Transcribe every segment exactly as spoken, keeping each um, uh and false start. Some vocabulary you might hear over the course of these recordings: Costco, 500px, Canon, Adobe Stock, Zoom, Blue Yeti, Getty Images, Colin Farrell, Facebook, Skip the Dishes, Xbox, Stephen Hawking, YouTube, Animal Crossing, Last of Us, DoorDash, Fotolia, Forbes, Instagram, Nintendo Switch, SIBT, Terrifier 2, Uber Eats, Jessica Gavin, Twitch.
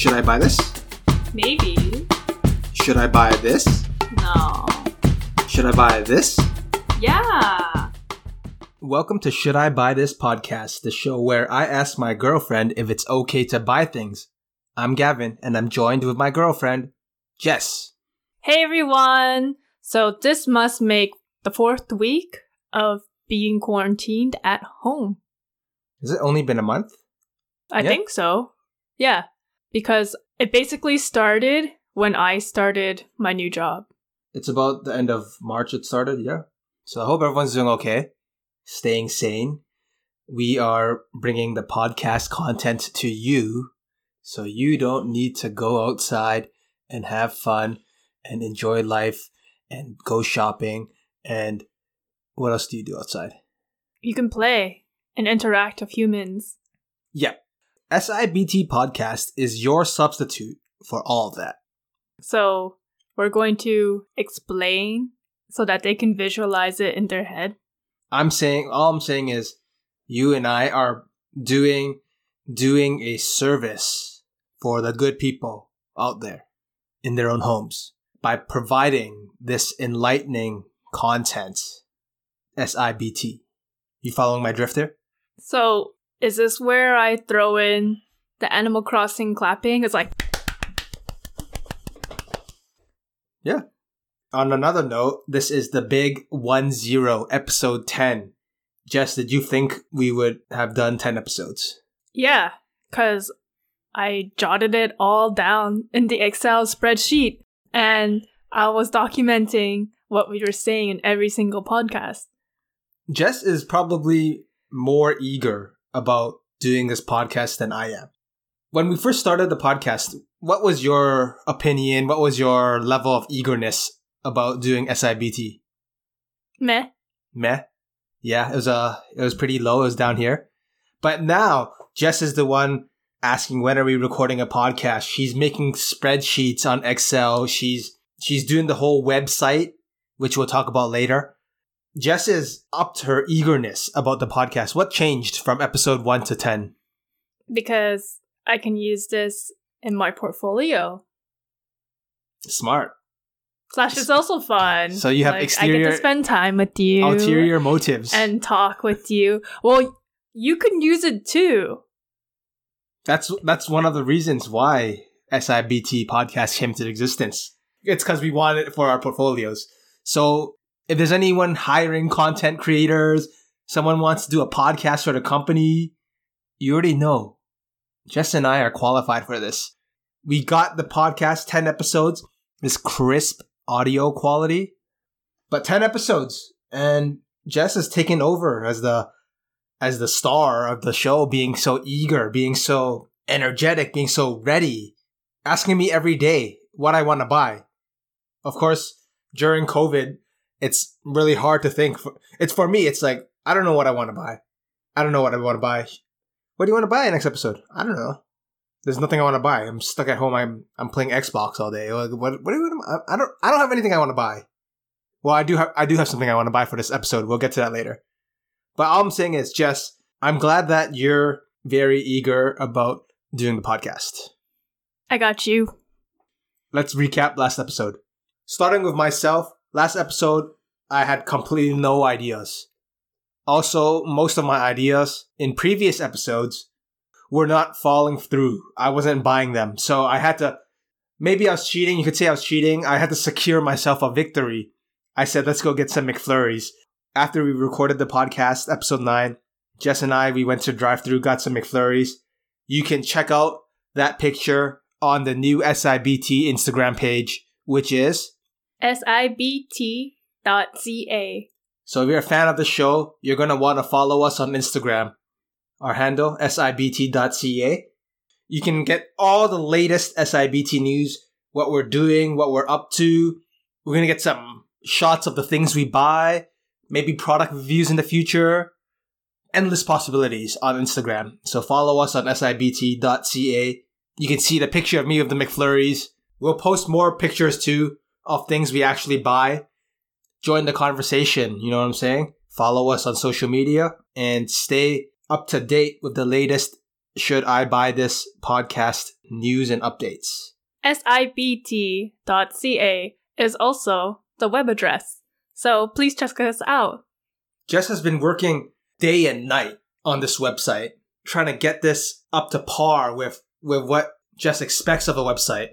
Should I buy this? Maybe. Should I buy this? No. Should I buy this? Yeah. Welcome to Should I Buy This podcast, the show where I ask my girlfriend if it's okay to buy things. I'm Gavin, and I'm joined with my girlfriend, Jess. Hey, everyone. So this must make the fourth week of being quarantined at home. Has it only been a month? I yeah. think so. Yeah, because it basically started when I started my new job. It's about the end of March it started, yeah. So I hope everyone's doing okay, staying sane. We are bringing the podcast content to you, so you don't need to go outside and have fun and enjoy life and go shopping. And what else do you do outside? You can play and interact with humans. Yeah. S I B T Podcast is your substitute for all of that. So we're going to explain so that they can visualize it in their head. I'm saying, all I'm saying is you and I are doing, doing a service for the good people out there in their own homes by providing this enlightening content. S I B T. You following my drift there? So is this where I throw in the Animal Crossing clapping? It's like... Yeah. On another note, this is the big one zero, episode ten. Jess, did you think we would have done ten episodes? Yeah, because I jotted it all down in the Excel spreadsheet, and I was documenting what we were saying in every single podcast. Jess is probably more eager about doing this podcast than I am. When we first started the podcast, what was your opinion? What was your level of eagerness about doing S I B T? Meh. Meh. Yeah, it was uh, it was pretty low. It was down here. But now, Jess is the one asking when are we recording a podcast. She's making spreadsheets on Excel. She's she's doing the whole website, which we'll talk about later. Jess has upped her eagerness about the podcast. What changed from episode one to ten? Because I can use this in my portfolio. Smart. Slash is also fun. So you have like, exterior... I get to spend time with you. Ulterior motives. And talk with you. Well, you can use it too. That's that's one of the reasons why S I B T podcast came to existence. It's because we want it for our portfolios. So if there's anyone hiring content creators, someone wants to do a podcast for the company, you already know. Jess and I are qualified for this. We got the podcast, ten episodes, this crisp audio quality, but ten episodes, and Jess has taken over as the as the star of the show, being so eager, being so energetic, being so ready, asking me every day what I want to buy. Of course, during COVID, it's really hard to think. For, it's for me, it's like, I don't know what I want to buy. I don't know what I want to buy. What do you want to buy next episode? I don't know. There's nothing I want to buy. I'm stuck at home. I'm I'm playing Xbox all day. Like, what? What do you want to, I don't. I don't have anything I want to buy. Well, I do have. I do have something I want to buy for this episode. We'll get to that later. But all I'm saying is, Jess, I'm glad that you're very eager about doing the podcast. I got you. Let's recap last episode. Starting with myself, last episode I had completely no ideas. Also, most of my ideas in previous episodes were not falling through. I wasn't buying them. So I had to, maybe I was cheating. You could say I was cheating. I had to secure myself a victory. I said, let's go get some McFlurries. After we recorded the podcast, episode nine, Jess and I, we went to drive-thru, got some McFlurries. You can check out that picture on the new S I B T Instagram page, which is S I B T dot C A. So if you're a fan of the show, you're going to want to follow us on Instagram. Our handle, S I B T dot C A. You can get all the latest S I B T news, what we're doing, what we're up to. We're going to get some shots of the things we buy, maybe product reviews in the future. Endless possibilities on Instagram. So follow us on S I B T dot C A. You can see the picture of me with the McFlurries. We'll post more pictures too of things we actually buy. Join the conversation, you know what I'm saying? Follow us on social media and stay up to date with the latest Should I buy this podcast news and updates? S I B T dot C A is also the web address, so please check us out. Jess has been working day and night on this website, trying to get this up to par with, with what Jess expects of a website.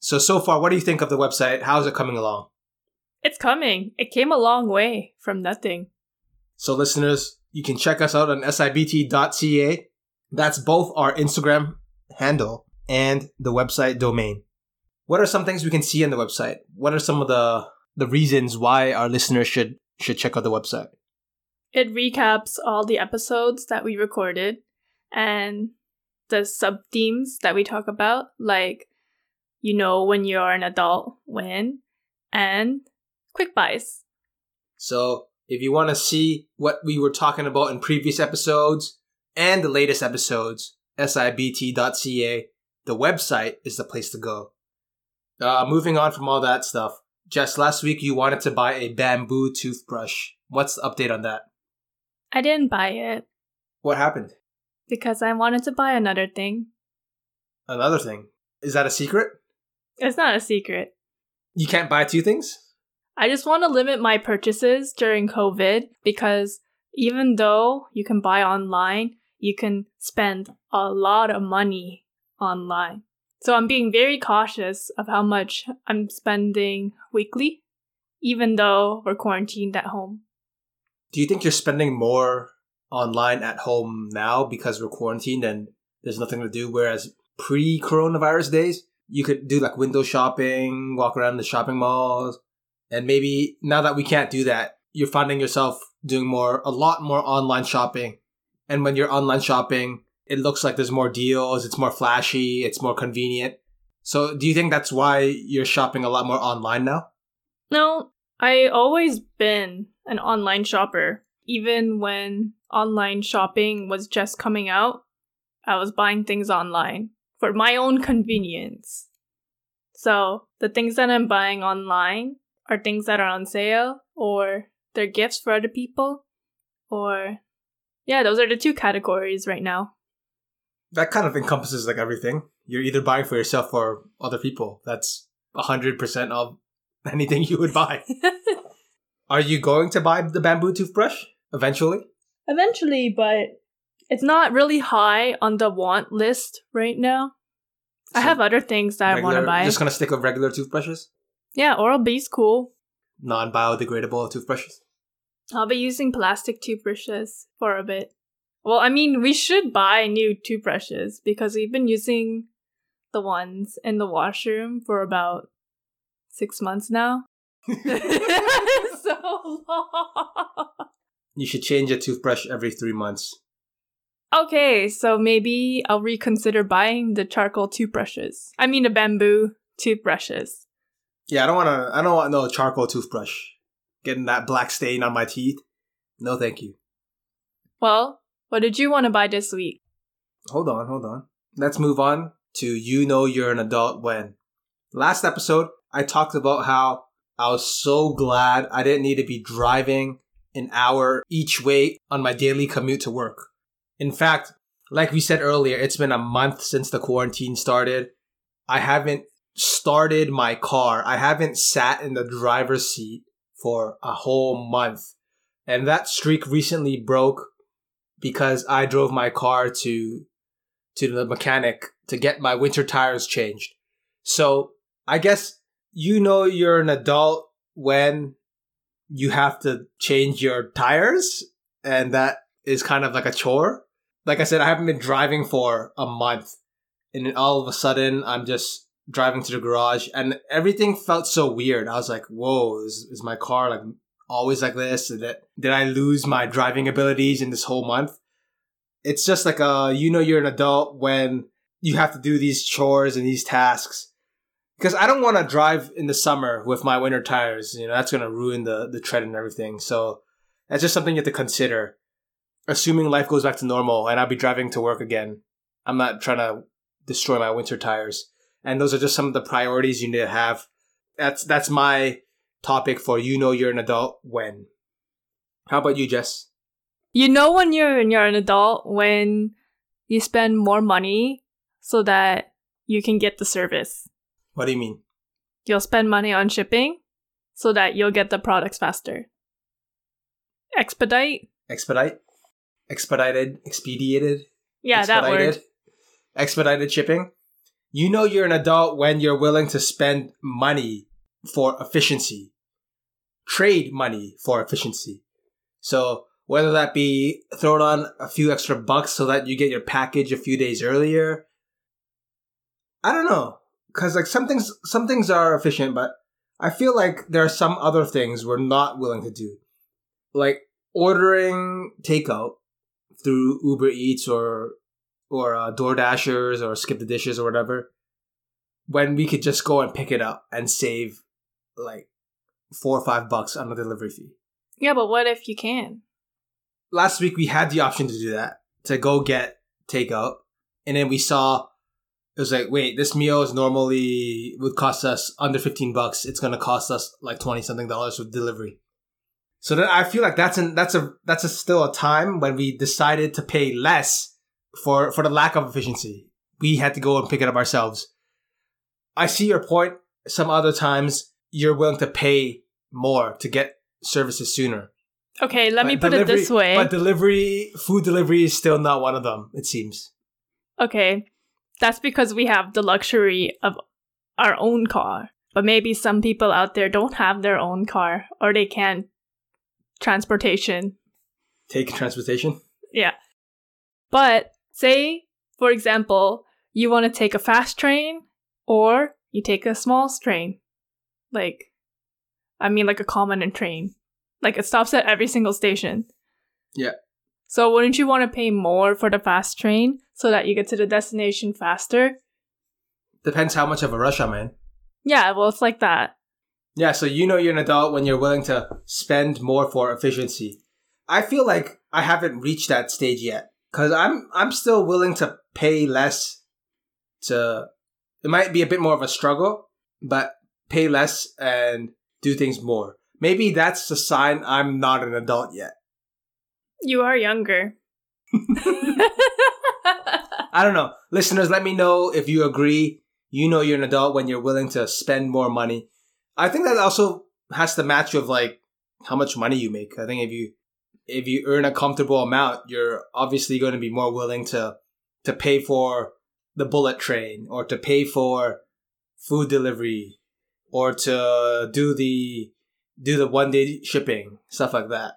So, so far, what do you think of the website? How's it coming along? It's coming. It came a long way from nothing. So, listeners, you can check us out on S I B T dot C A. That's both our Instagram handle and the website domain. What are some things we can see on the website? What are some of the the reasons why our listeners should should check out the website? It recaps all the episodes that we recorded and the sub-themes that we talk about, like, you know, when you're an adult, when, and quick buys. So if you want to see what we were talking about in previous episodes and the latest episodes, S I B T dot C A, the website is the place to go. Uh, moving on from all that stuff, Jess, last week you wanted to buy a bamboo toothbrush. What's the update on that? I didn't buy it. What happened? Because I wanted to buy another thing. Another thing? Is that a secret? It's not a secret. You can't buy two things? I just want to limit my purchases during COVID because even though you can buy online, you can spend a lot of money online. So I'm being very cautious of how much I'm spending weekly, even though we're quarantined at home. Do you think you're spending more online at home now because we're quarantined and there's nothing to do, whereas pre-coronavirus days, you could do like window shopping, walk around the shopping malls, and maybe now that we can't do that, you're finding yourself doing more, a lot more online shopping. And when you're online shopping, it looks like there's more deals, it's more flashy, it's more convenient. So do you think that's why you're shopping a lot more online now? No, I always been an online shopper. Even when online shopping was just coming out, I was buying things online for my own convenience. So the things that I'm buying online are things that are on sale or they're gifts for other people, or yeah, those are the two categories right now. That kind of encompasses like everything. You're either buying for yourself or other people. That's one hundred percent of anything you would buy. Are you going to buy the bamboo toothbrush eventually? Eventually, but it's not really high on the want list right now. So I have other things that regular, I want to buy. Just going to stick with regular toothbrushes? Yeah, Oral-B's cool. Non-biodegradable toothbrushes? I'll be using plastic toothbrushes for a bit. Well, I mean, we should buy new toothbrushes because we've been using the ones in the washroom for about six months now. So long. You should change a toothbrush every three months. Okay, so maybe I'll reconsider buying the charcoal toothbrushes. I mean, the bamboo toothbrushes. Yeah, I don't want to. I don't want no charcoal toothbrush. Getting that black stain on my teeth. No, thank you. Well, what did you want to buy this week? Hold on, hold on. Let's move on to You Know You're an Adult When. Last episode, I talked about how I was so glad I didn't need to be driving an hour each way on my daily commute to work. In fact, like we said earlier, it's been a month since the quarantine started. I haven't started my car. I haven't sat in the driver's seat for a whole month. And that streak recently broke because I drove my car to to the mechanic to get my winter tires changed. So I guess you know you're an adult when you have to change your tires, and that is kind of like a chore. Like I said, I haven't been driving for a month, and then all of a sudden I'm just driving to the garage, and everything felt so weird. I was like, whoa, is, is my car like always like this? Did, did I lose my driving abilities in this whole month? It's just like, a, you know you're an adult when you have to do these chores and these tasks. Because I don't want to drive in the summer with my winter tires. You know, that's going to ruin the, the tread and everything. So that's just something you have to consider. Assuming life goes back to normal and I'll be driving to work again, I'm not trying to destroy my winter tires. And those are just some of the priorities you need to have. That's that's my topic for you know you're an adult when. How about you, Jess? You know when you're, when you're an adult when you spend more money so that you can get the service. What do you mean? You'll spend money on shipping so that you'll get the products faster. Expedite? Expedite? Expedited? Expediated? Yeah, expedited. That word. Expedited shipping? You know you're an adult when you're willing to spend money for efficiency. Trade money for efficiency. So whether that be throwing on a few extra bucks so that you get your package a few days earlier. I don't know. Because like some things, some things are efficient, but I feel like there are some other things we're not willing to do. Like ordering takeout through Uber Eats or or uh, DoorDashers or Skip the Dishes or whatever, when we could just go and pick it up and save like four or five bucks on the delivery fee. Yeah, but what if you can? Last week we had the option to do that, to go get takeout, and then we saw... It was like, wait, this meal is normally would cost us under fifteen bucks. It's going to cost us like twenty something dollars with delivery. So then I feel like that's an, that's a that's a still a time when we decided to pay less for, for the lack of efficiency. We had to go and pick it up ourselves. I see your point. Some other times you're willing to pay more to get services sooner. Okay, let but me put delivery, it this way. But delivery, food delivery is still not one of them, it seems. Okay. That's because we have the luxury of our own car. But maybe some people out there don't have their own car, or they can't transportation. Take transportation? Yeah. But say, for example, you want to take a fast train or you take a small train. Like, I mean like a common train. Like it stops at every single station. Yeah. So wouldn't you want to pay more for the fast train so that you get to the destination faster? Depends how much of a rush I'm in. Yeah, well, it's like that. Yeah, so you know you're an adult when you're willing to spend more for efficiency. I feel like I haven't reached that stage yet because I'm I'm still willing to pay less to... It might be a bit more of a struggle, but pay less and do things more. Maybe that's a sign I'm not an adult yet. You are younger. I don't know. Listeners, let me know if you agree. You know you're an adult when you're willing to spend more money. I think that also has to match with like how much money you make. I think if you if you earn a comfortable amount, you're obviously going to be more willing to to pay for the bullet train or to pay for food delivery or to do the do the one day shipping, stuff like that.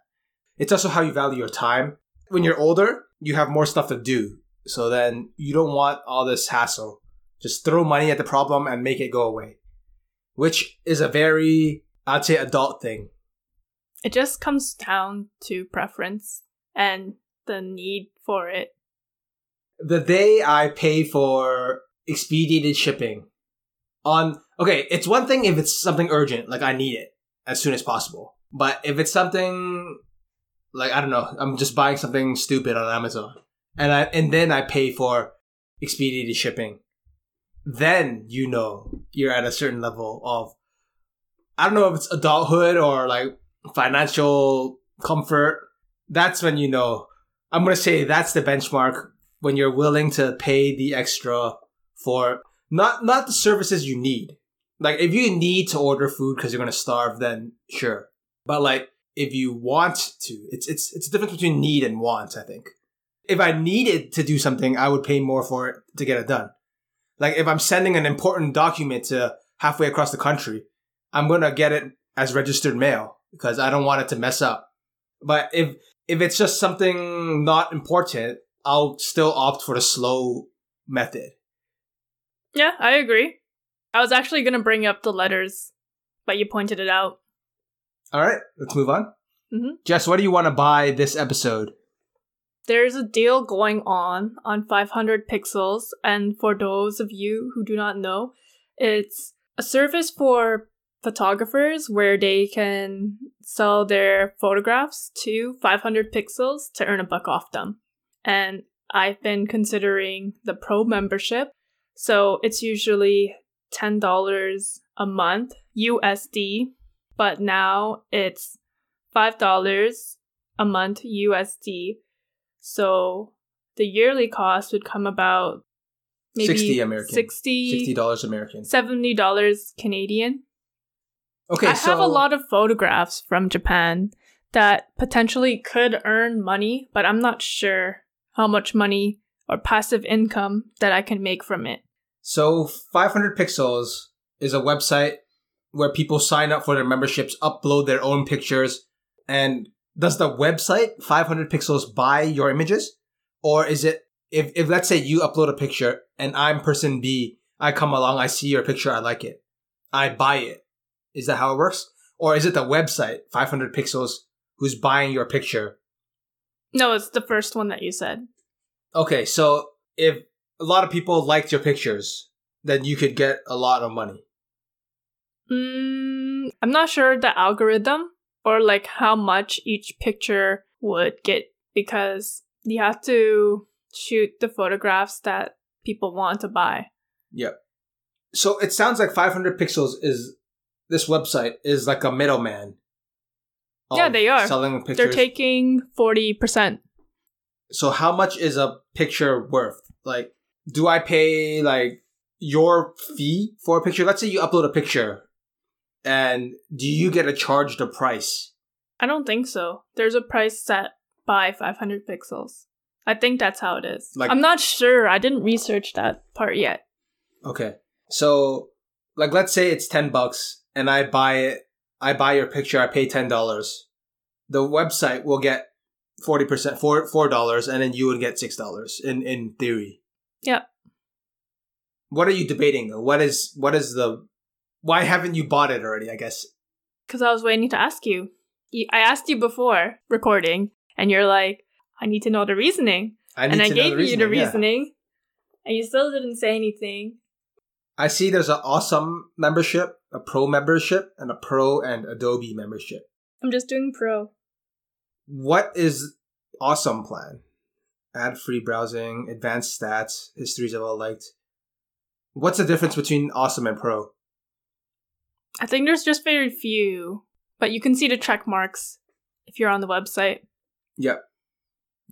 It's also how you value your time. When you're older, you have more stuff to do. So then you don't want all this hassle. Just throw money at the problem and make it go away. Which is a very, I'd say, adult thing. It just comes down to preference and the need for it. The day I pay for expedited shipping on... Okay, it's one thing if it's something urgent. Like, I need it as soon as possible. But if it's something... Like, I don't know, I'm just buying something stupid on Amazon. And I and then I pay for expedited shipping. Then, you know, you're at a certain level of, I don't know if it's adulthood or like financial comfort. That's when you know. I'm going to say that's the benchmark when you're willing to pay the extra for not, not the services you need. Like, if you need to order food because you're going to starve, then sure. But like, if you want to, it's it's it's a difference between need and want, I think. If I needed to do something, I would pay more for it to get it done. Like if I'm sending an important document to halfway across the country, I'm going to get it as registered mail because I don't want it to mess up. But if if it's just something not important, I'll still opt for the slow method. Yeah, I agree. I was actually going to bring up the letters, but you pointed it out. All right, let's move on. Mm-hmm. Jess, what do you want to buy this episode? There's a deal going on on five hundred pixels. And for those of you who do not know, it's a service for photographers where they can sell their photographs to five hundred pixels to earn a buck off them. And I've been considering the pro membership. So it's usually ten dollars a month, U S D. But now it's five dollars a month U S D. So the yearly cost would come about maybe sixty American, sixty, sixty dollars American, seventy dollars Canadian. Okay, I so... have a lot of photographs from Japan that potentially could earn money, but I'm not sure how much money or passive income that I can make from it. So five hundred pixels is a website where people sign up for their memberships, upload their own pictures. And does the website five hundred pixels buy your images? Or is it, if, if let's say you upload a picture and I'm person B, I come along, I see your picture, I like it, I buy it. Is that how it works? Or is it the website, five hundred pixels, who's buying your picture? No, it's the first one that you said. Okay, so if a lot of people liked your pictures, then you could get a lot of money. Mm, I'm not sure the algorithm or like how much each picture would get, because you have to shoot the photographs that people want to buy. Yep. So it sounds like five hundred pixels is... This website is like a middleman. Yeah, they are. Selling pictures. They're taking forty percent. So how much is a picture worth? Like, do I pay like your fee for a picture? Let's say you upload a picture, and do you get to charge the price? I don't think so. There's a price set by five hundred pixels. I think that's how it is. Like, I'm not sure. I didn't research that part yet. Okay. So like, let's say it's ten bucks. And I buy it, I buy your picture, I pay ten dollars. The website will get forty percent, four, four dollars, and then you would get six dollars in, in theory. Yep. What are you debating though? What is, what is the, why haven't you bought it already, I guess? Because I was waiting to ask you. I asked you before recording, and you're like, I need to know the reasoning. I need and to I know gave the you the reasoning, yeah. And you still didn't say anything. I see there's an awesome membership, a pro membership, and a pro and Adobe membership. I'm just doing pro. What is awesome plan? Ad-free browsing, advanced stats, histories I've all liked. What's the difference between awesome and pro? I think there's just very few, but you can see the check marks if you're on the website. Yep.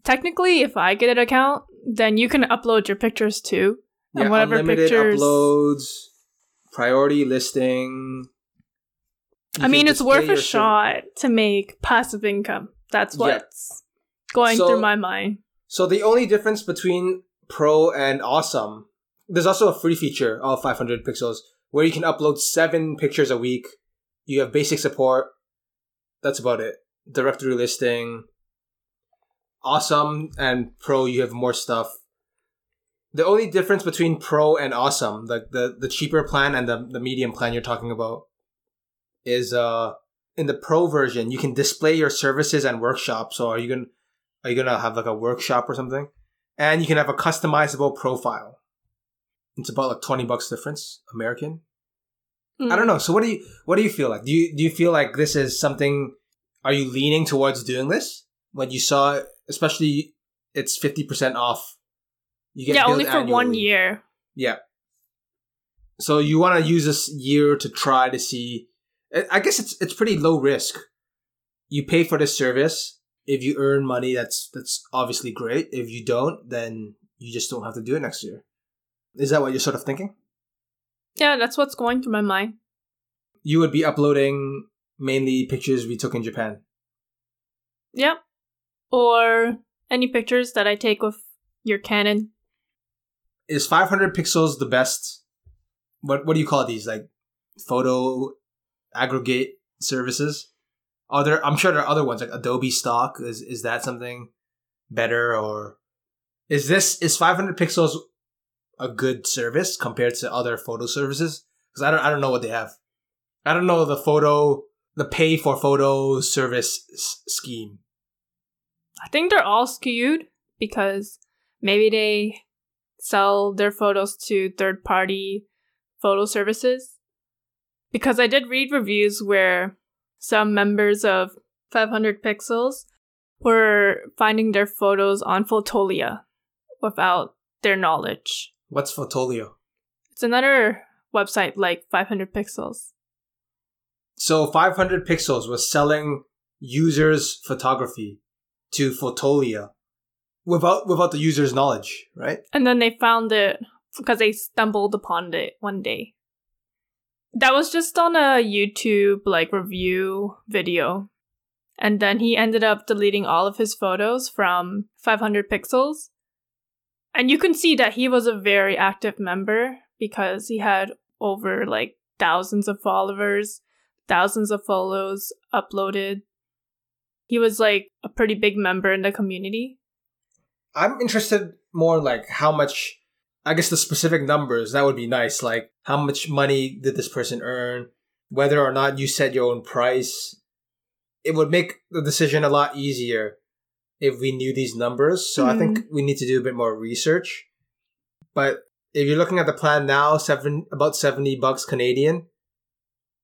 Technically, if I get an account, then you can upload your pictures too. Yeah, and whatever unlimited pictures... uploads, priority listing. I mean, it's worth a shot thing. To make passive income. That's what's yeah. going so, through my mind. So the only difference between pro and awesome, there's also a free feature of five hundred pixels where you can upload seven pictures a week. You have basic support. That's about it. Directory listing. Awesome and pro, you have more stuff. The only difference between pro and awesome, like the, the cheaper plan and the, the medium plan you're talking about, is uh in the pro version you can display your services and workshops. So are you gonna are you gonna have like a workshop or something? And you can have a customizable profile. It's about like twenty bucks difference, American. Mm. I don't know. So what do you what do you feel like? Do you do you feel like this is something? Are you leaning towards doing this when you saw, especially it's fifty percent off? You get yeah, only for annually. One year. Yeah. So you want to use this year to try to see. I guess it's it's pretty low risk. You pay for this service. If you earn money, that's that's obviously great. If you don't, then you just don't have to do it next year. Is that what you're sort of thinking? Yeah, that's what's going through my mind. You would be uploading mainly pictures we took in Japan. Yep. Yeah. Or any pictures that I take with your Canon. Is five hundred pixels the best? What what do you call these? Like photo aggregate services? Are there? I'm sure there are other ones like Adobe Stock. Is is that something better, or is this is five hundred pixels a good service compared to other photo services? Because I don't I don't know what they have. I don't know the photo the pay for photo service s- scheme. I think they're all skewed because maybe they sell their photos to third-party photo services. Because I did read reviews where some members of five hundred pixels were finding their photos on Fotolia without their knowledge. What's Fotolia? It's another website like five hundred pixels. So five hundred pixels was selling users' photography to Fotolia without without the user's knowledge, right? And then they found it because they stumbled upon it one day. That was just on a YouTube like review video. And then he ended up deleting all of his photos from five hundred pixels. And you can see that he was a very active member because he had over like thousands of followers, thousands of photos uploaded. He was like a pretty big member in the community. I'm interested more like how much, I guess the specific numbers, that would be nice. Like how much money did this person earn, whether or not you set your own price. It would make the decision a lot easier if we knew these numbers. So mm-hmm. I think we need to do a bit more research. But if you're looking at the plan now, seven about seventy bucks Canadian.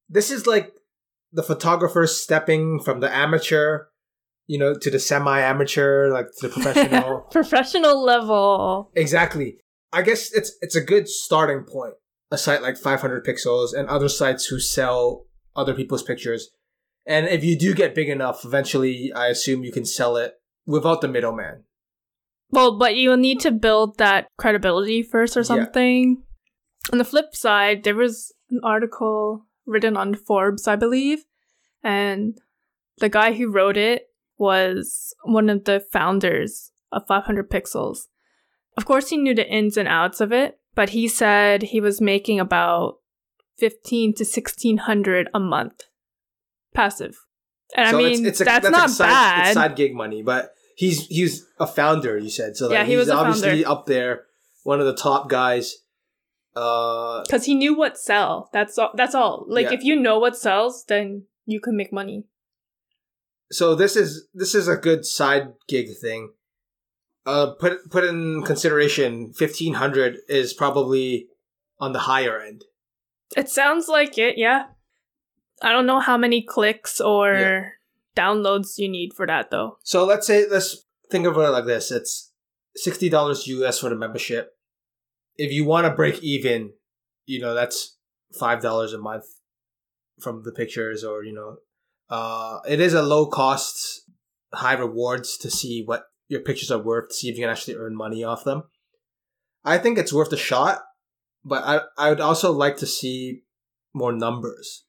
This is like the photographer stepping from the amateur, you know, to the semi-amateur, like to the professional. Professional level. Exactly. I guess it's it's a good starting point. A site like five hundred pixels and other sites who sell other people's pictures. And if you do get big enough, eventually, I assume you can sell it without the middleman. Well, but you'll need to build that credibility first or something. Yeah. On the flip side, there was an article written on Forbes, I believe. And the guy who wrote it was one of the founders of five hundred pixels. Of course, he knew the ins and outs of it. But he said he was making about fifteen to sixteen hundred a month. Passive. And so I mean, it's, it's a, that's, that's not side, bad. It's side gig money, but he's he's a founder, you said. So yeah, like, he he's was obviously founder. Up there, one of the top guys. Because uh, he knew what sell. That's all. That's all. Like, yeah. If you know what sells, then you can make money. So this is this is a good side gig thing. Uh, put put in consideration, fifteen hundred is probably on the higher end. It sounds like it, yeah. I don't know how many clicks or yeah. downloads you need for that, though. So let's say, let's think of it like this. It's sixty dollars U S for the membership. If you want to break even, you know, that's five dollars a month from the pictures or, you know, uh, it is a low cost, high rewards to see what your pictures are worth, to see if you can actually earn money off them. I think it's worth a shot, but I, I would also like to see more numbers.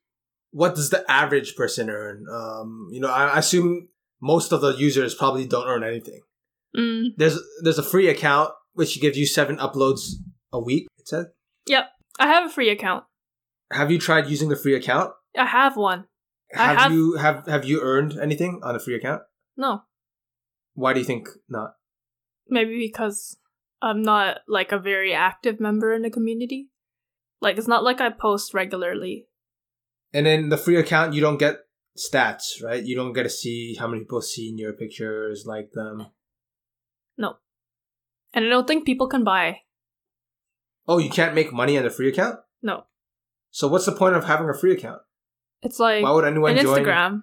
What does the average person earn? Um, you know, I assume most of the users probably don't earn anything. Mm. There's there's a free account, which gives you seven uploads a week, it said? Yep. I have a free account. Have you tried using the free account? I have one. Have, I have... you have, have you earned anything on a free account? No. Why do you think not? Maybe because I'm not like a very active member in the community. Like, it's not like I post regularly. And then the free account, you don't get stats, right? You don't get to see how many people seen your pictures, like them. No. And I don't think people can buy. Oh, you can't make money on the free account? No. So what's the point of having a free account? It's like why would anyone an join? Instagram.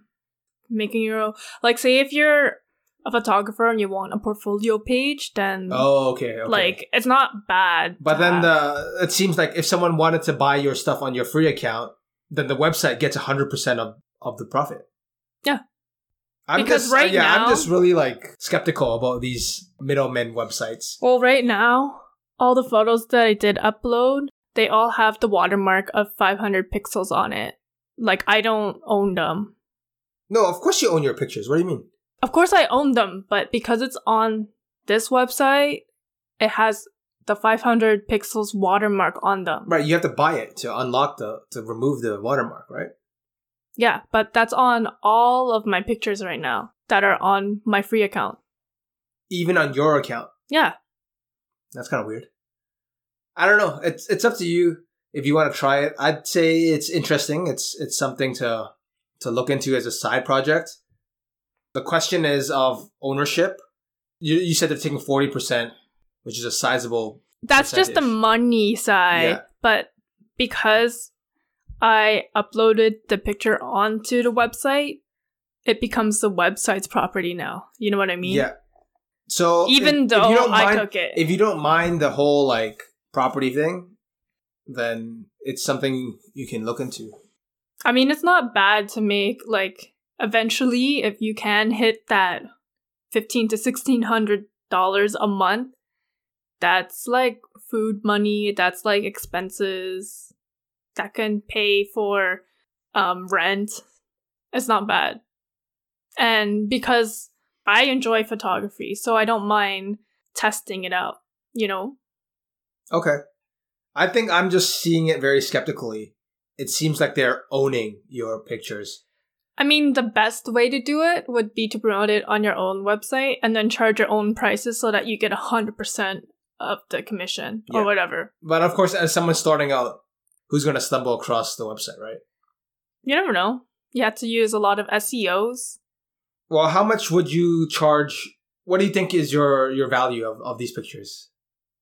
Making your own. Like, say if you're a photographer and you want a portfolio page, then oh, okay, okay. Like, it's not bad. But then the it seems like if someone wanted to buy your stuff on your free account, then the website gets one hundred percent of, of the profit. Yeah. I'm because just, right yeah, now... I'm just really, like, skeptical about these middlemen websites. Well, right now, all the photos that I did upload, they all have the watermark of five hundred pixels on it. Like, I don't own them. No, of course you own your pictures. What do you mean? Of course I own them, but because it's on this website, it has the five hundred pixels watermark on them. Right, you have to buy it to unlock the, to remove the watermark, right? Yeah, but that's on all of my pictures right now that are on my free account. Even on your account? Yeah. That's kind of weird. I don't know. It's it's up to you if you want to try it. I'd say it's interesting. It's it's something to to look into as a side project. The question is of ownership. You you said they're taking forty percent. Which is a sizable That's percentage. Just the money side. Yeah. But because I uploaded the picture onto the website, it becomes the website's property now. You know what I mean? Yeah. So even if, though if you don't mind, I took it. If you don't mind the whole like property thing, then it's something you can look into. I mean, it's not bad to make like eventually if you can hit that fifteen to sixteen hundred a month. That's like food money. That's like expenses that can pay for um, rent. It's not bad. And because I enjoy photography, so I don't mind testing it out, you know? Okay. I think I'm just seeing it very skeptically. It seems like they're owning your pictures. I mean, the best way to do it would be to promote it on your own website and then charge your own prices so that you get one hundred percent of the commission yeah. or whatever. But of course, as someone starting out, who's going to stumble across the website, right? You never know. You have to use a lot of S E Os. Well, how much would you charge? What do you think is your, your value of, of these pictures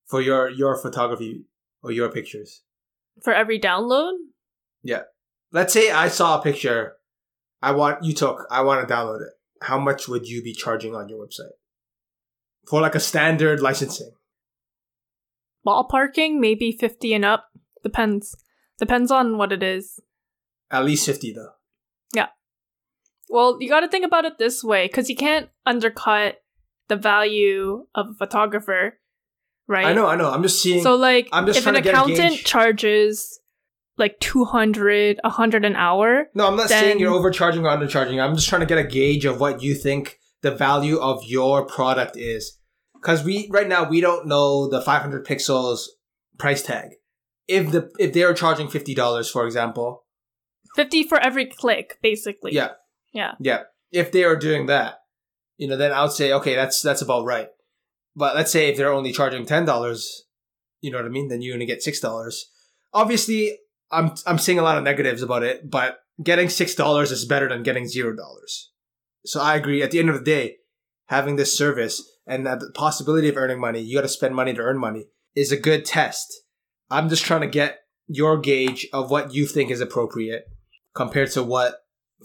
for your, your photography or your pictures? For every download? Yeah. Let's say I saw a picture I want you took. I want to download it. How much would you be charging on your website? For like a standard licensing? Ballparking, maybe fifty and up. Depends. Depends on what it is. At least fifty though. Yeah. Well, you got to think about it this way, because you can't undercut the value of a photographer, right? I know, I know. I'm just seeing. So, like, I'm just if an accountant charges like two hundred, one hundred an hour. No, I'm not then... saying you're overcharging or undercharging. I'm just trying to get a gauge of what you think the value of your product is. Because we right now, we don't know the five hundred pixels price tag. If the if they are charging fifty dollars, for example. fifty for every click, basically. Yeah. Yeah. Yeah. If they are doing that, you know, then I would say, okay, that's that's about right. But let's say if they're only charging ten dollars, you know what I mean? Then you're going to get six dollars. Obviously, I'm I'm seeing a lot of negatives about it, but getting six dollars is better than getting zero dollars. So I agree. At the end of the day, having this service and the possibility of earning money, you got to spend money to earn money, is a good test. I'm just trying to get your gauge of what you think is appropriate compared to what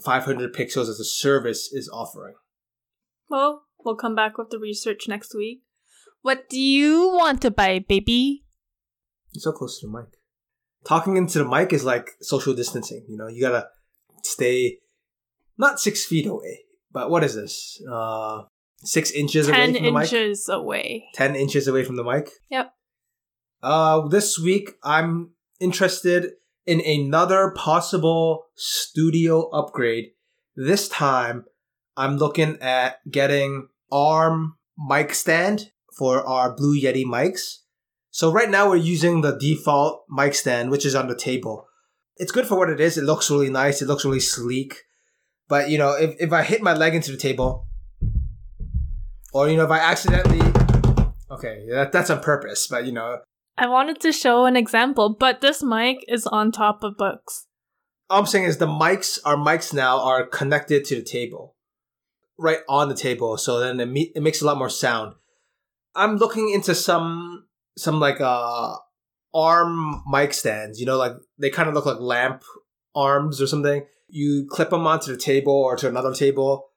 five hundred pixels as a service is offering. Well, we'll come back with the research next week. What do you want to buy, baby? You're so close to the mic. Talking into the mic is like social distancing. You know, you gotta stay not six feet away, but what is this? Uh, six inches Ten away from the mic? Ten inches away. Ten inches away from the mic? Yep. Uh, this week, I'm interested in another possible studio upgrade. This time, I'm looking at getting arm mic stand for our Blue Yeti mics. So right now we're using the default mic stand, which is on the table. It's good for what it is. It looks really nice. It looks really sleek. But, you know, if, if I hit my leg into the table, or, you know, if I accidentally... Okay, that, that's on purpose, but, you know... I wanted to show an example, but this mic is on top of books. All I'm saying is the mics, our mics now are connected to the table, right on the table. So then it, me- it makes a lot more sound. I'm looking into some some like uh arm mic stands, you know, like they kind of look like lamp arms or something. You clip them onto the table or to another table.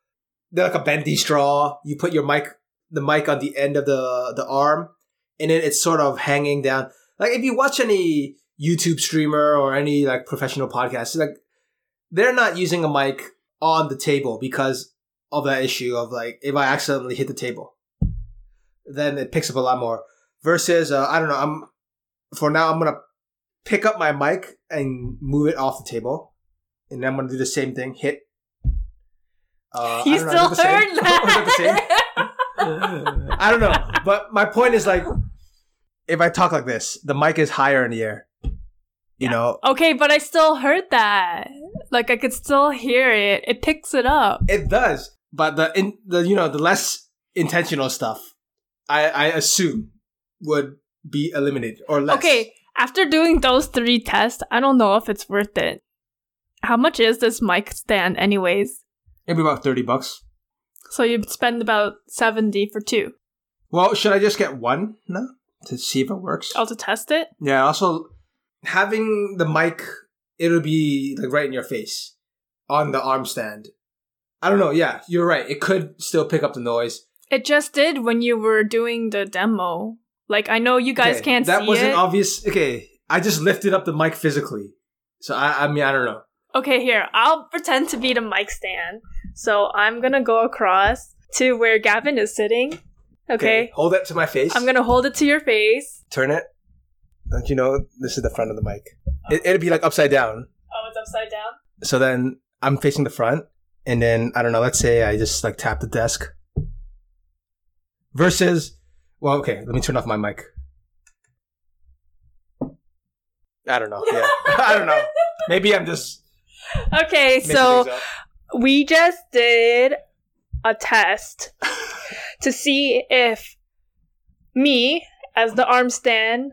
They're like a bendy straw. You put your mic, the mic on the end of the the arm. And then it's sort of hanging down. Like if you watch any YouTube streamer or any like professional podcast, like they're not using a mic on the table because of that issue of like if I accidentally hit the table, then it picks up a lot more. Versus, uh, I don't know. I'm for now. I'm gonna pick up my mic and move it off the table, and then I'm gonna do the same thing. Hit. Uh, you I don't know, still heard that? I don't know, but my point is like, if I talk like this, the mic is higher in the air, you yeah. know? Okay, but I still heard that. Like, I could still hear it. It picks it up. It does, but the, in, the you know, the less intentional stuff, I, I assume, would be eliminated or less. Okay, after doing those three tests, I don't know if it's worth it. How much is this mic stand anyways? It'd be about thirty bucks. So you'd spend about seventy for two. Well, should I just get one now to see if it works? Oh, to test it? Yeah, also having the mic, it'll be like right in your face on the arm stand. I don't know. Yeah, you're right. It could still pick up the noise. It just did when you were doing the demo. Like, I know you guys okay, can't that see it. That wasn't obvious. Okay, I just lifted up the mic physically. So, I, I mean, I don't know. Okay, here. I'll pretend to be the mic stand. So I'm going to go across to where Gavin is sitting. Okay. Hold that to my face. I'm going to hold it to your face. Turn it. Don't you know this is the front of the mic? It, it'd be like upside down. Oh, it's upside down? So then I'm facing the front. And then, I don't know, let's say I just like tap the desk. Versus, well, okay, let me turn off my mic. I don't know. Yeah. I don't know. Maybe I'm just... Okay, so we just did a test to see if me, as the arm stand,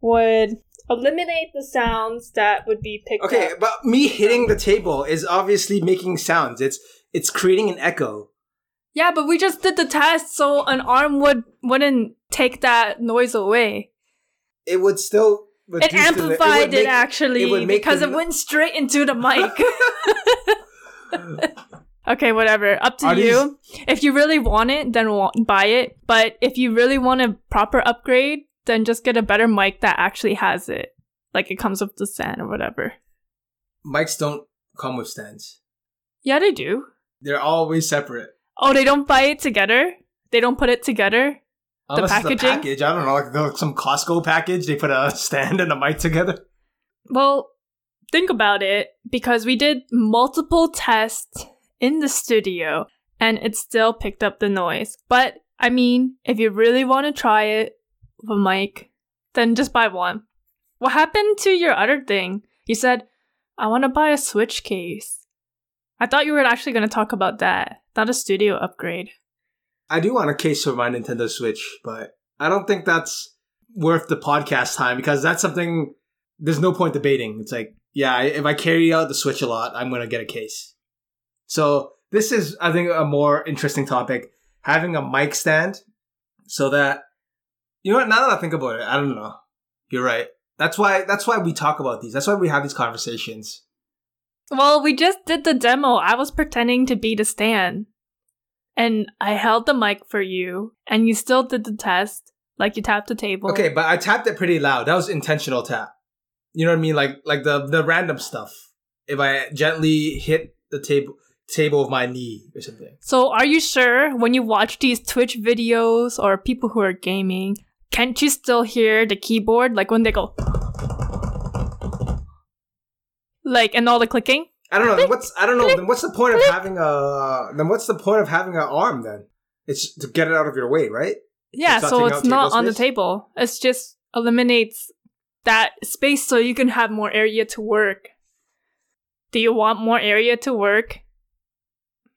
would eliminate the sounds that would be picked okay, up. Okay, but me hitting the table is obviously making sounds. It's it's creating an echo. Yeah, but we just did the test, so an arm would, wouldn't take that noise away. It would still... It amplified the, it, it make, actually it because the, it went straight into the mic. Okay, whatever. Up to Are you. These... If you really want it, then buy it. But if you really want a proper upgrade, then just get a better mic that actually has it. Like it comes with the stand or whatever. Mics don't come with stands. Yeah, they do. They're always separate. Oh, they don't buy it together? They don't put it together? Unless the packaging? It's a package. I don't know, like, like some Costco package. They put a stand and a mic together. Well, think about it, because we did multiple tests in the studio, and it still picked up the noise. But I mean, if you really want to try it with a mic, then just buy one. What happened to your other thing? You said, "I want to buy a Switch case." I thought you were actually going to talk about that, not a studio upgrade. I do want a case for my Nintendo Switch, but I don't think that's worth the podcast time because that's something there's no point debating. It's like, yeah, if I carry out the Switch a lot, I'm going to get a case. So this is, I think, a more interesting topic, having a mic stand so that, you know what, now that I think about it, I don't know. You're right. That's why, that's why we talk about these. That's why we have these conversations. Well, we just did the demo. I was pretending to be the stand. And I held the mic for you, and you still did the test, like you tapped the table. Okay, but I tapped it pretty loud. That was intentional tap. You know what I mean? Like like the, the random stuff. If I gently hit the table table of my knee or something. So are you sure when you watch these Twitch videos or people who are gaming, can't you still hear the keyboard? Like when they go... Like, and all the clicking? I don't know. Click, what's I don't know. Click, then what's the point click. of having a? Then what's the point of having an arm? Then it's to get it out of your way, right? Yeah. It's so it's not on space. The table. It's just eliminates that space so you can have more area to work. Do you want more area to work?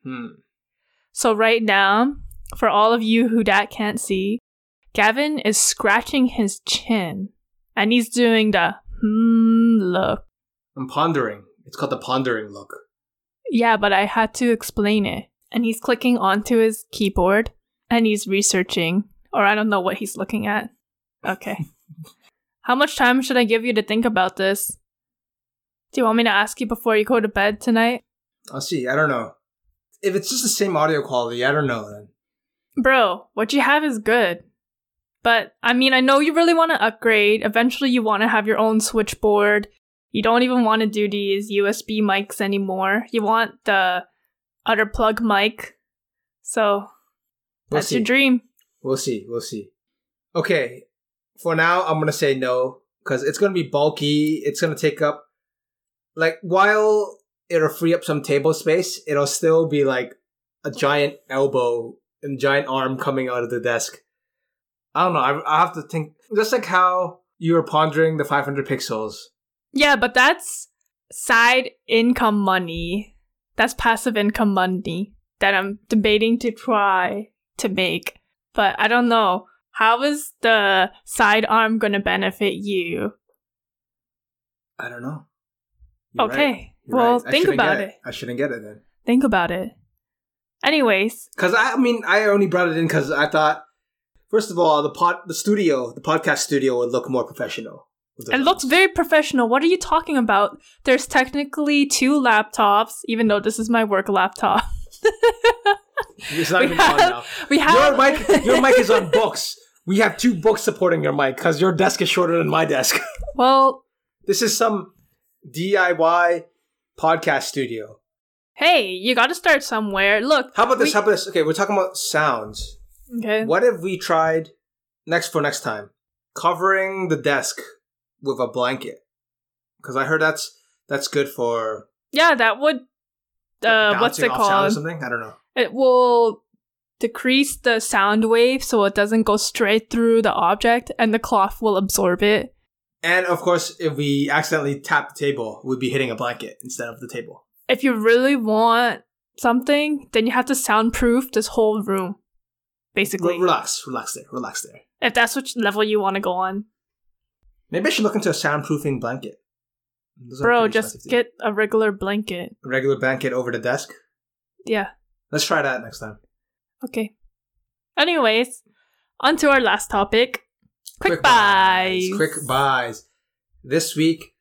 Hmm. So right now, for all of you who that can't see, Gavin is scratching his chin, and he's doing the hmm look. I'm pondering. It's called the pondering look. Yeah, but I had to explain it. And he's clicking onto his keyboard and he's researching. Or I don't know what he's looking at. Okay. How much time should I give you to think about this? Do you want me to ask you before you go to bed tonight? I'll see. I don't know. If it's just the same audio quality, I don't know then. Bro, what you have is good. But, I mean, I know you really want to upgrade. Eventually you want to have your own switchboard. You don't even want to do these U S B mics anymore. You want the other plug mic. So that's your dream. We'll see. We'll see. Okay. For now, I'm going to say no because it's going to be bulky. It's going to take up... Like, while it'll free up some table space, it'll still be like a giant elbow and giant arm coming out of the desk. I don't know. I, I have to think... Just like how you were pondering the five hundred pixels... Yeah, but that's side income money. That's passive income money that I'm debating to try to make. But I don't know. How is the side arm going to benefit you? I don't know. You're okay. Right. Well, right. think about it. it. I shouldn't get it then. Think about it. Anyways. Because I, I mean, I only brought it in because I thought, first of all, the pod, the studio, the podcast studio would look more professional. It looks very professional. What are you talking about? There's technically two laptops, even though this is my work laptop. It's not we even have, on now. We have... your, mic, your mic is on books. We have two books supporting your mic because your desk is shorter than my desk. Well... This is some D I Y podcast studio. Hey, you got to start somewhere. Look... How about this? We, how about this? Okay, we're talking about sounds. Okay. What if we tried next for next time covering the desk with a blanket? Because I heard that's that's good for yeah. That would uh, what's it called? Or something? I don't know. It will decrease the sound wave so it doesn't go straight through the object, and the cloth will absorb it. And of course, if we accidentally tap the table, we'd be hitting a blanket instead of the table. If you really want something, then you have to soundproof this whole room, basically. Relax, relax there, relax there. If that's which level you want to go on. Maybe I should look into a soundproofing blanket. Those Bro, just get a regular blanket. A regular blanket over the desk? Yeah. Let's try that next time. Okay. Anyways, on to our last topic. Quick, quick buys. buys. Quick buys. This week,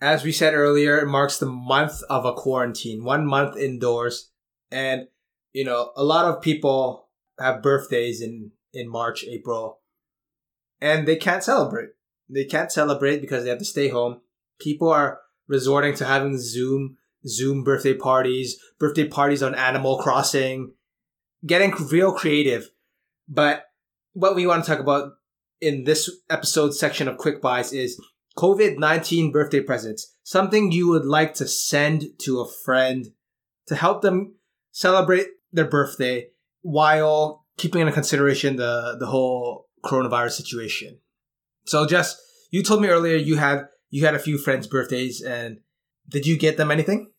as we said earlier, it marks the month of a quarantine. One month indoors. And, you know, a lot of people have birthdays in, in March, April. And they can't celebrate. They can't celebrate because they have to stay home. People are resorting to having Zoom, Zoom birthday parties, birthday parties on Animal Crossing. Getting real creative. But what we want to talk about in this episode section of Quick Buys is covid nineteen birthday presents. Something you would like to send to a friend to help them celebrate their birthday while keeping in consideration the, the whole coronavirus situation. So Jess, you told me earlier you had you had a few friends' birthdays, and did you get them anything?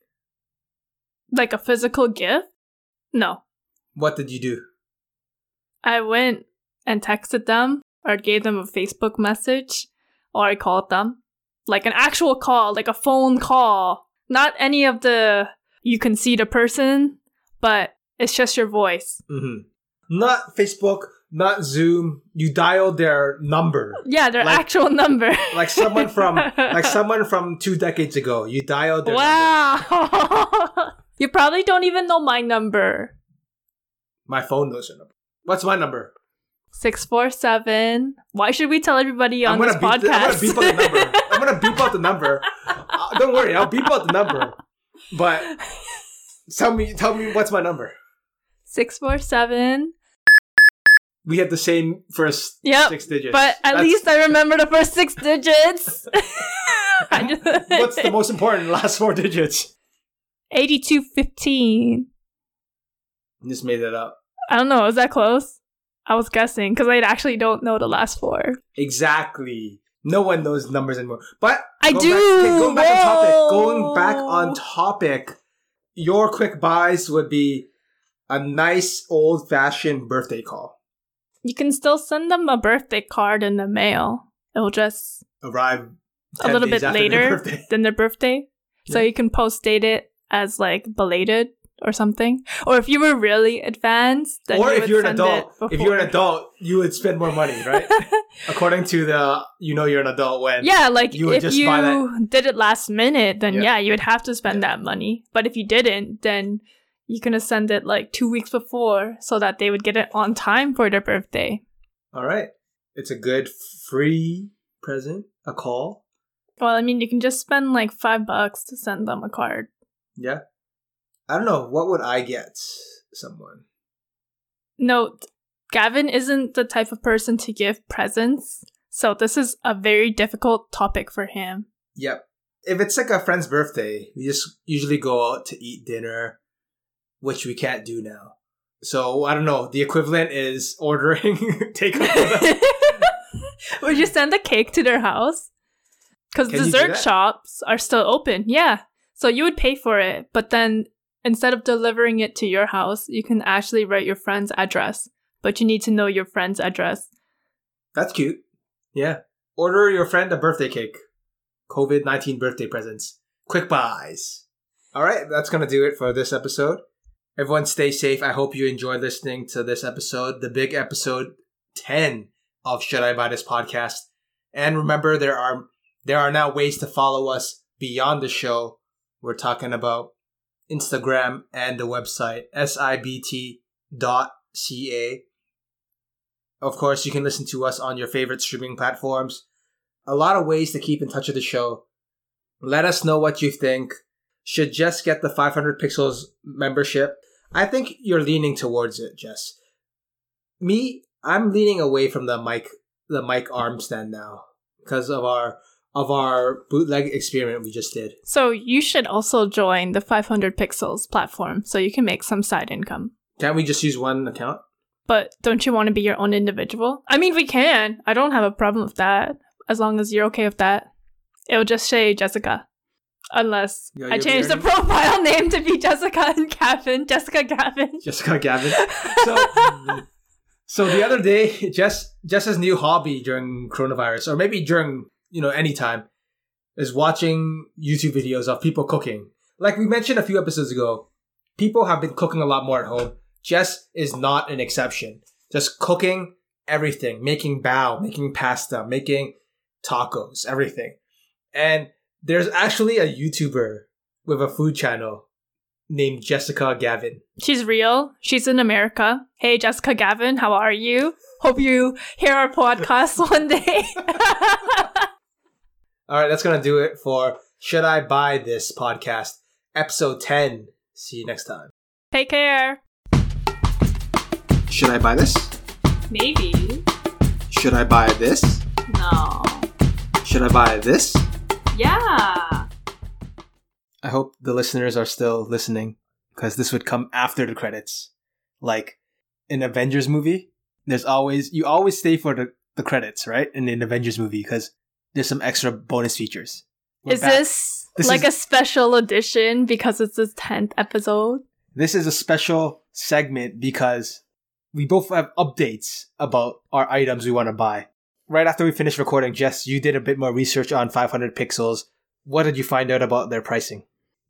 Like a physical gift? No. What did you do? I went and texted them, or gave them a Facebook message, or I called them. Like an actual call, like a phone call. Not any of the, you can see the person, but it's just your voice. Mm-hmm. Not Facebook, not Zoom. You dialed their number. Yeah, their like, actual number. like someone from like someone from two decades ago. You dialed their wow. number. Wow. You probably don't even know my number. My phone knows your number. What's my number? six four seven. Why should we tell everybody on this podcast? The, I'm going to beep out the number. I'm going to beep out the number. Uh, don't worry. I'll beep out the number. But tell me, tell me what's my number? six four seven. We have the same first yep, six digits. But at That's... least I remember the first six digits. What's the most important last four digits? eighty-two fifteen. You just made that up. I don't know. Was that close? I was guessing because I actually don't know the last four. Exactly. No one knows numbers anymore. But I do. Back, okay, going, back on topic, going back on topic, your quick buys would be a nice old-fashioned birthday call. You can still send them a birthday card in the mail. It'll just arrive a little bit later their than their birthday. Yeah. So you can post-date it as like belated. Or something. Or if you were really advanced, then or you if you're an adult, if you're an adult, you would spend more money, right? According to the, you know, you're an adult when yeah, like you would if just you buy that. Did it last minute, then yeah. yeah, you would have to spend yeah. that money. But if you didn't, then you can send it like two weeks before, so that they would get it on time for their birthday. All right, it's a good free present, a call. Well, I mean, you can just spend like five bucks to send them a card. Yeah. I don't know. What would I get someone? No, Gavin isn't the type of person to give presents. So this is a very difficult topic for him. Yep. If it's like a friend's birthday, we just usually go out to eat dinner, which we can't do now. So I don't know. The equivalent is ordering takeout. Would you send a cake to their house? Because dessert shops are still open. Yeah. So you would pay for it, but then instead of delivering it to your house, you can actually write your friend's address, but you need to know your friend's address. That's cute. Yeah. Order your friend a birthday cake. covid nineteen birthday presents. Quick buys. All right. That's going to do it for this episode. Everyone stay safe. I hope you enjoyed listening to this episode, the big episode ten of Should I Buy This Podcast. And remember, there are there are now ways to follow us beyond the show. We're talking about Instagram and the website, S I B T dot C A. Of course, you can listen to us on your favorite streaming platforms. A lot of ways to keep in touch with the show. Let us know what you think. Should Jess get the five hundred pixels membership? I think you're leaning towards it, Jess. me, I'm leaning away from the mic, the mic arm stand now because of our of our bootleg experiment we just did. So you should also join the five hundred pixels platform so you can make some side income. Can't we just use one account? But don't you want to be your own individual? I mean, we can. I don't have a problem with that as long as you're okay with that. It'll just say Jessica. Unless Yo, I changed the profile name to be Jessica and Gavin. Jessica Gavin. Jessica Gavin. So, so the other day, Jess, Jess's new hobby during coronavirus, or maybe during, you know, any time, is watching YouTube videos of people cooking. Like we mentioned a few episodes ago, people have been cooking a lot more at home. Jess is not an exception. Just cooking everything, making bao, making pasta, making tacos, everything. And there's actually a YouTuber with a food channel named Jessica Gavin. She's real. She's in America. Hey, Jessica Gavin, how are you? Hope you hear our podcast one day. All right, that's going to do it for Should I Buy This podcast, episode ten. See you next time. Take care. Should I buy this? Maybe. Should I buy this? No. Should I buy this? Yeah. I hope the listeners are still listening because this would come after the credits. Like in Avengers movie, there's always, you always stay for the, the credits, right? In an Avengers movie because there's some extra bonus features. We're is back. this, this like is, a special edition because it's the tenth episode? This is a special segment because we both have updates about our items we want to buy. Right after we finished recording, Jess, you did a bit more research on five hundred pixels. What did you find out about their pricing?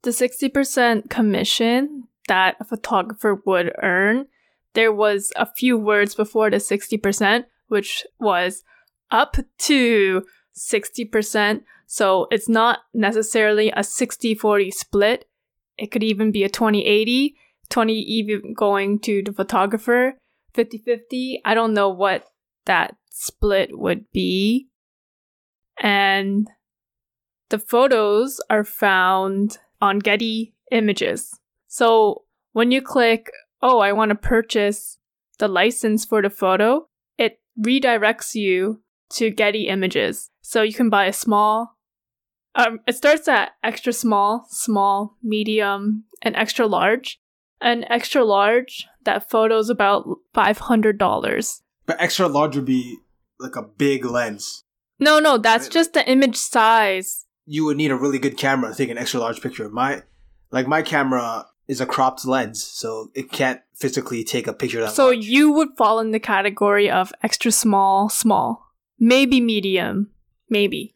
The sixty percent commission that a photographer would earn, there was a few words before the sixty percent, which was up to sixty percent. So it's not necessarily a sixty forty split. It could even be a twenty eighty, twenty even going to the photographer, fifty fifty. I don't know what that split would be. And the photos are found on Getty Images. So when you click, oh, I want to purchase the license for the photo, it redirects you to Getty Images. So you can buy a small, um, it starts at extra small, small, medium, and extra large. And extra large, that photo's about five hundred dollars. But extra large would be like a big lens. No, no, that's right? Just the image size. You would need a really good camera to take an extra large picture. My, like my camera is a cropped lens, so it can't physically take a picture that So large. You would fall in the category of extra small, small, maybe medium, maybe.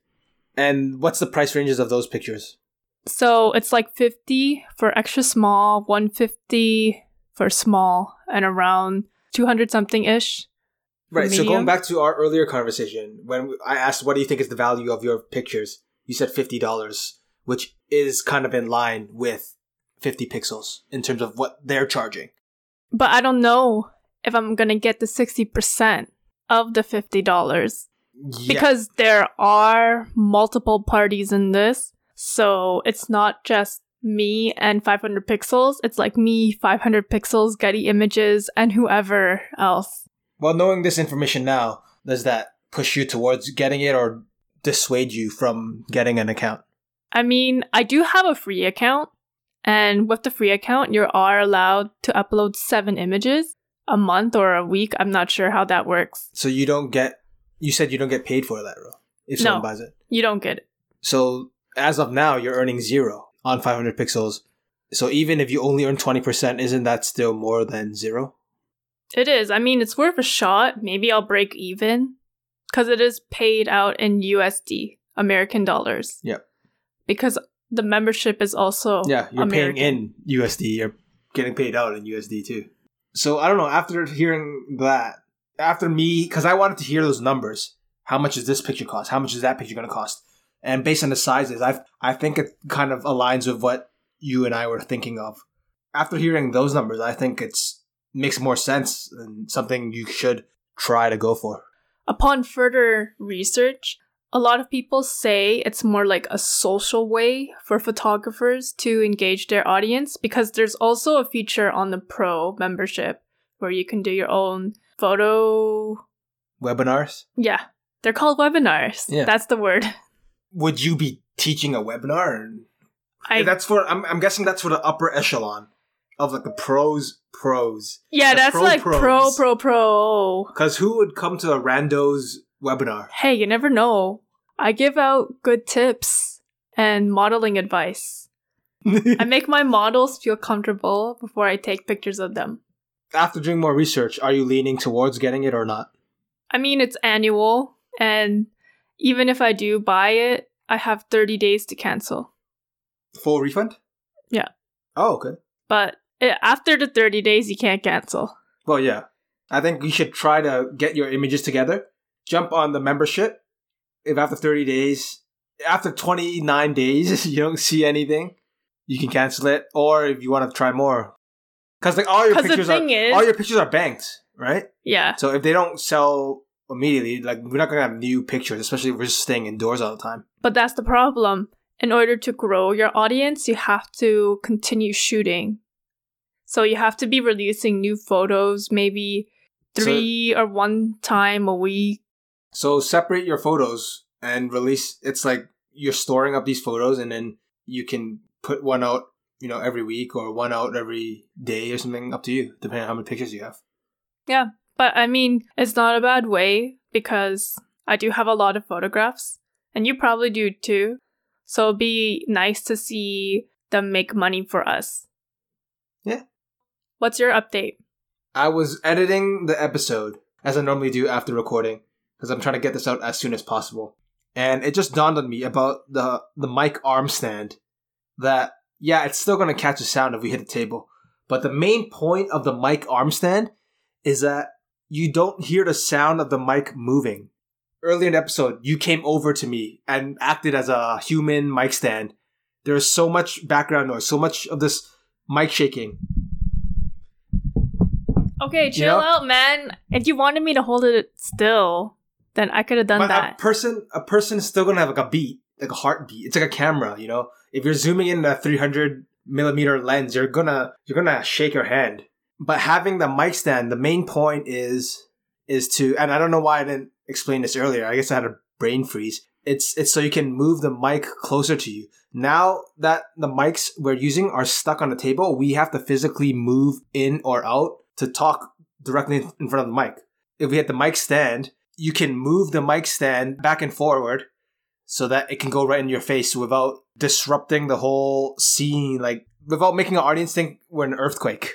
And what's the price ranges of those pictures? So it's like fifty for extra small, one hundred fifty for small, and around two hundred something-ish. Right, medium. So going back to our earlier conversation, when I asked what do you think is the value of your pictures, you said fifty dollars, which is kind of in line with fifty pixels in terms of what they're charging. But I don't know if I'm going to get the sixty percent of the fifty dollars yeah. because there are multiple parties in this. So it's not just me and five hundred pixels. It's like me, five hundred pixels, Getty Images, and whoever else. Well, knowing this information now, does that push you towards getting it or dissuade you from getting an account? I mean, I do have a free account. And with the free account, you are allowed to upload seven images a month or a week. I'm not sure how that works. So you don't get, you said you don't get paid for that, Ro, if someone no, buys it. You don't get it. So as of now, you're earning zero on five hundred pixels. So even if you only earn twenty percent, isn't that still more than zero? It is. I mean, it's worth a shot. Maybe I'll break even because it is paid out in U S D, American dollars. Yeah. Because the membership is also Yeah, you're American. Paying in U S D. You're getting paid out in U S D too. So I don't know. After hearing that, after me, because I wanted to hear those numbers. How much does this picture cost? How much is that picture going to cost? And based on the sizes, I I think it kind of aligns with what you and I were thinking of. After hearing those numbers, I think it's makes more sense and something you should try to go for. Upon further research, a lot of people say it's more like a social way for photographers to engage their audience because there's also a feature on the Pro membership where you can do your own photo... Webinars? Yeah. They're called webinars. Yeah. That's the word. Would you be teaching a webinar? I, that's for, I'm, I'm guessing that's for the upper echelon of like the pros, pros. Yeah, the that's pro, like pros. pro, pro, pro. Because who would come to a rando's webinar? Hey, you never know. I give out good tips and modeling advice. I make my models feel comfortable before I take pictures of them. After doing more research, are you leaning towards getting it or not? I mean, it's annual, and even if I do buy it, I have thirty days to cancel. Full refund? Yeah. Oh, okay. But after the thirty days, you can't cancel. Well, yeah. I think you should try to get your images together. Jump on the membership. If after thirty days, after twenty-nine days, you don't see anything, you can cancel it. Or if you want to try more. Because like, all, your pictures are, is, all your pictures are banked, right? Yeah. So if they don't sell immediately, like we're not going to have new pictures, especially if we're just staying indoors all the time. But that's the problem. In order to grow your audience, you have to continue shooting. So you have to be releasing new photos, maybe three so, or one time a week. So separate your photos and release. It's like you're storing up these photos and then you can put one out, you know, every week or one out every day or something, up to you, depending on how many pictures you have. Yeah, but I mean, it's not a bad way because I do have a lot of photographs and you probably do too. So it'd be nice to see them make money for us. Yeah. What's your update? I was editing the episode, as I normally do after recording, because I'm trying to get this out as soon as possible. And it just dawned on me about the, the mic arm stand that, yeah, it's still going to catch a sound if we hit a table. But the main point of the mic arm stand is that you don't hear the sound of the mic moving. Earlier in the episode, you came over to me and acted as a human mic stand. There's so much background noise, so much of this mic shaking. Okay, chill you know? out, man. If you wanted me to hold it still, then I could have done but that. A person, a person is still gonna have like a beat, like a heartbeat. It's like a camera, you know. If you're zooming in a three hundred millimeter lens, you're gonna you're gonna shake your hand. But having the mic stand, the main point is is to, and I don't know why I didn't explained this earlier. I guess I had a brain freeze. It's it's so you can move the mic closer to you. Now that the mics we're using are stuck on the table, we have to physically move in or out to talk directly in front of the mic. If we had the mic stand, you can move the mic stand back and forward so that it can go right in your face without disrupting the whole scene, like without making an audience think we're in an earthquake.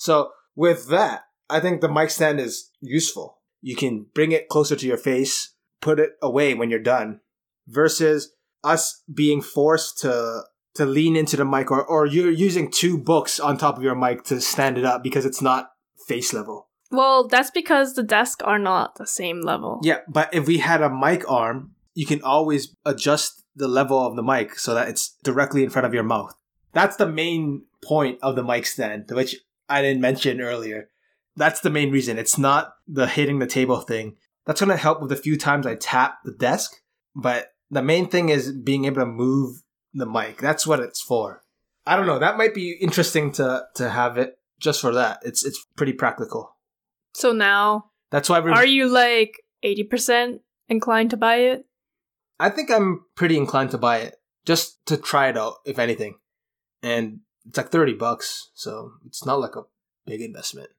So with that, I think the mic stand is useful. You can bring it closer to your face, put it away when you're done, versus us being forced to to lean into the mic or, or you're using two books on top of your mic to stand it up because it's not face level. Well, that's because the desks are not the same level. Yeah, but if we had a mic arm, you can always adjust the level of the mic so that it's directly in front of your mouth. That's the main point of the mic stand, which I didn't mention earlier. That's the main reason. It's not the hitting the table thing. That's going to help with the few times I tap the desk. But the main thing is being able to move the mic. That's what it's for. I don't know. That might be interesting to, to have it just for that. It's it's pretty practical. So now, that's why we're... are you like eighty percent inclined to buy it? I think I'm pretty inclined to buy it. Just to try it out, if anything. And it's like thirty bucks. So it's not like a big investment.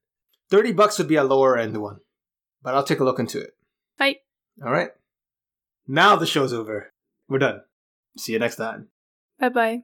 thirty bucks would be a lower end one, but I'll take a look into it. Bye. All right. Now the show's over. We're done. See you next time. Bye-bye.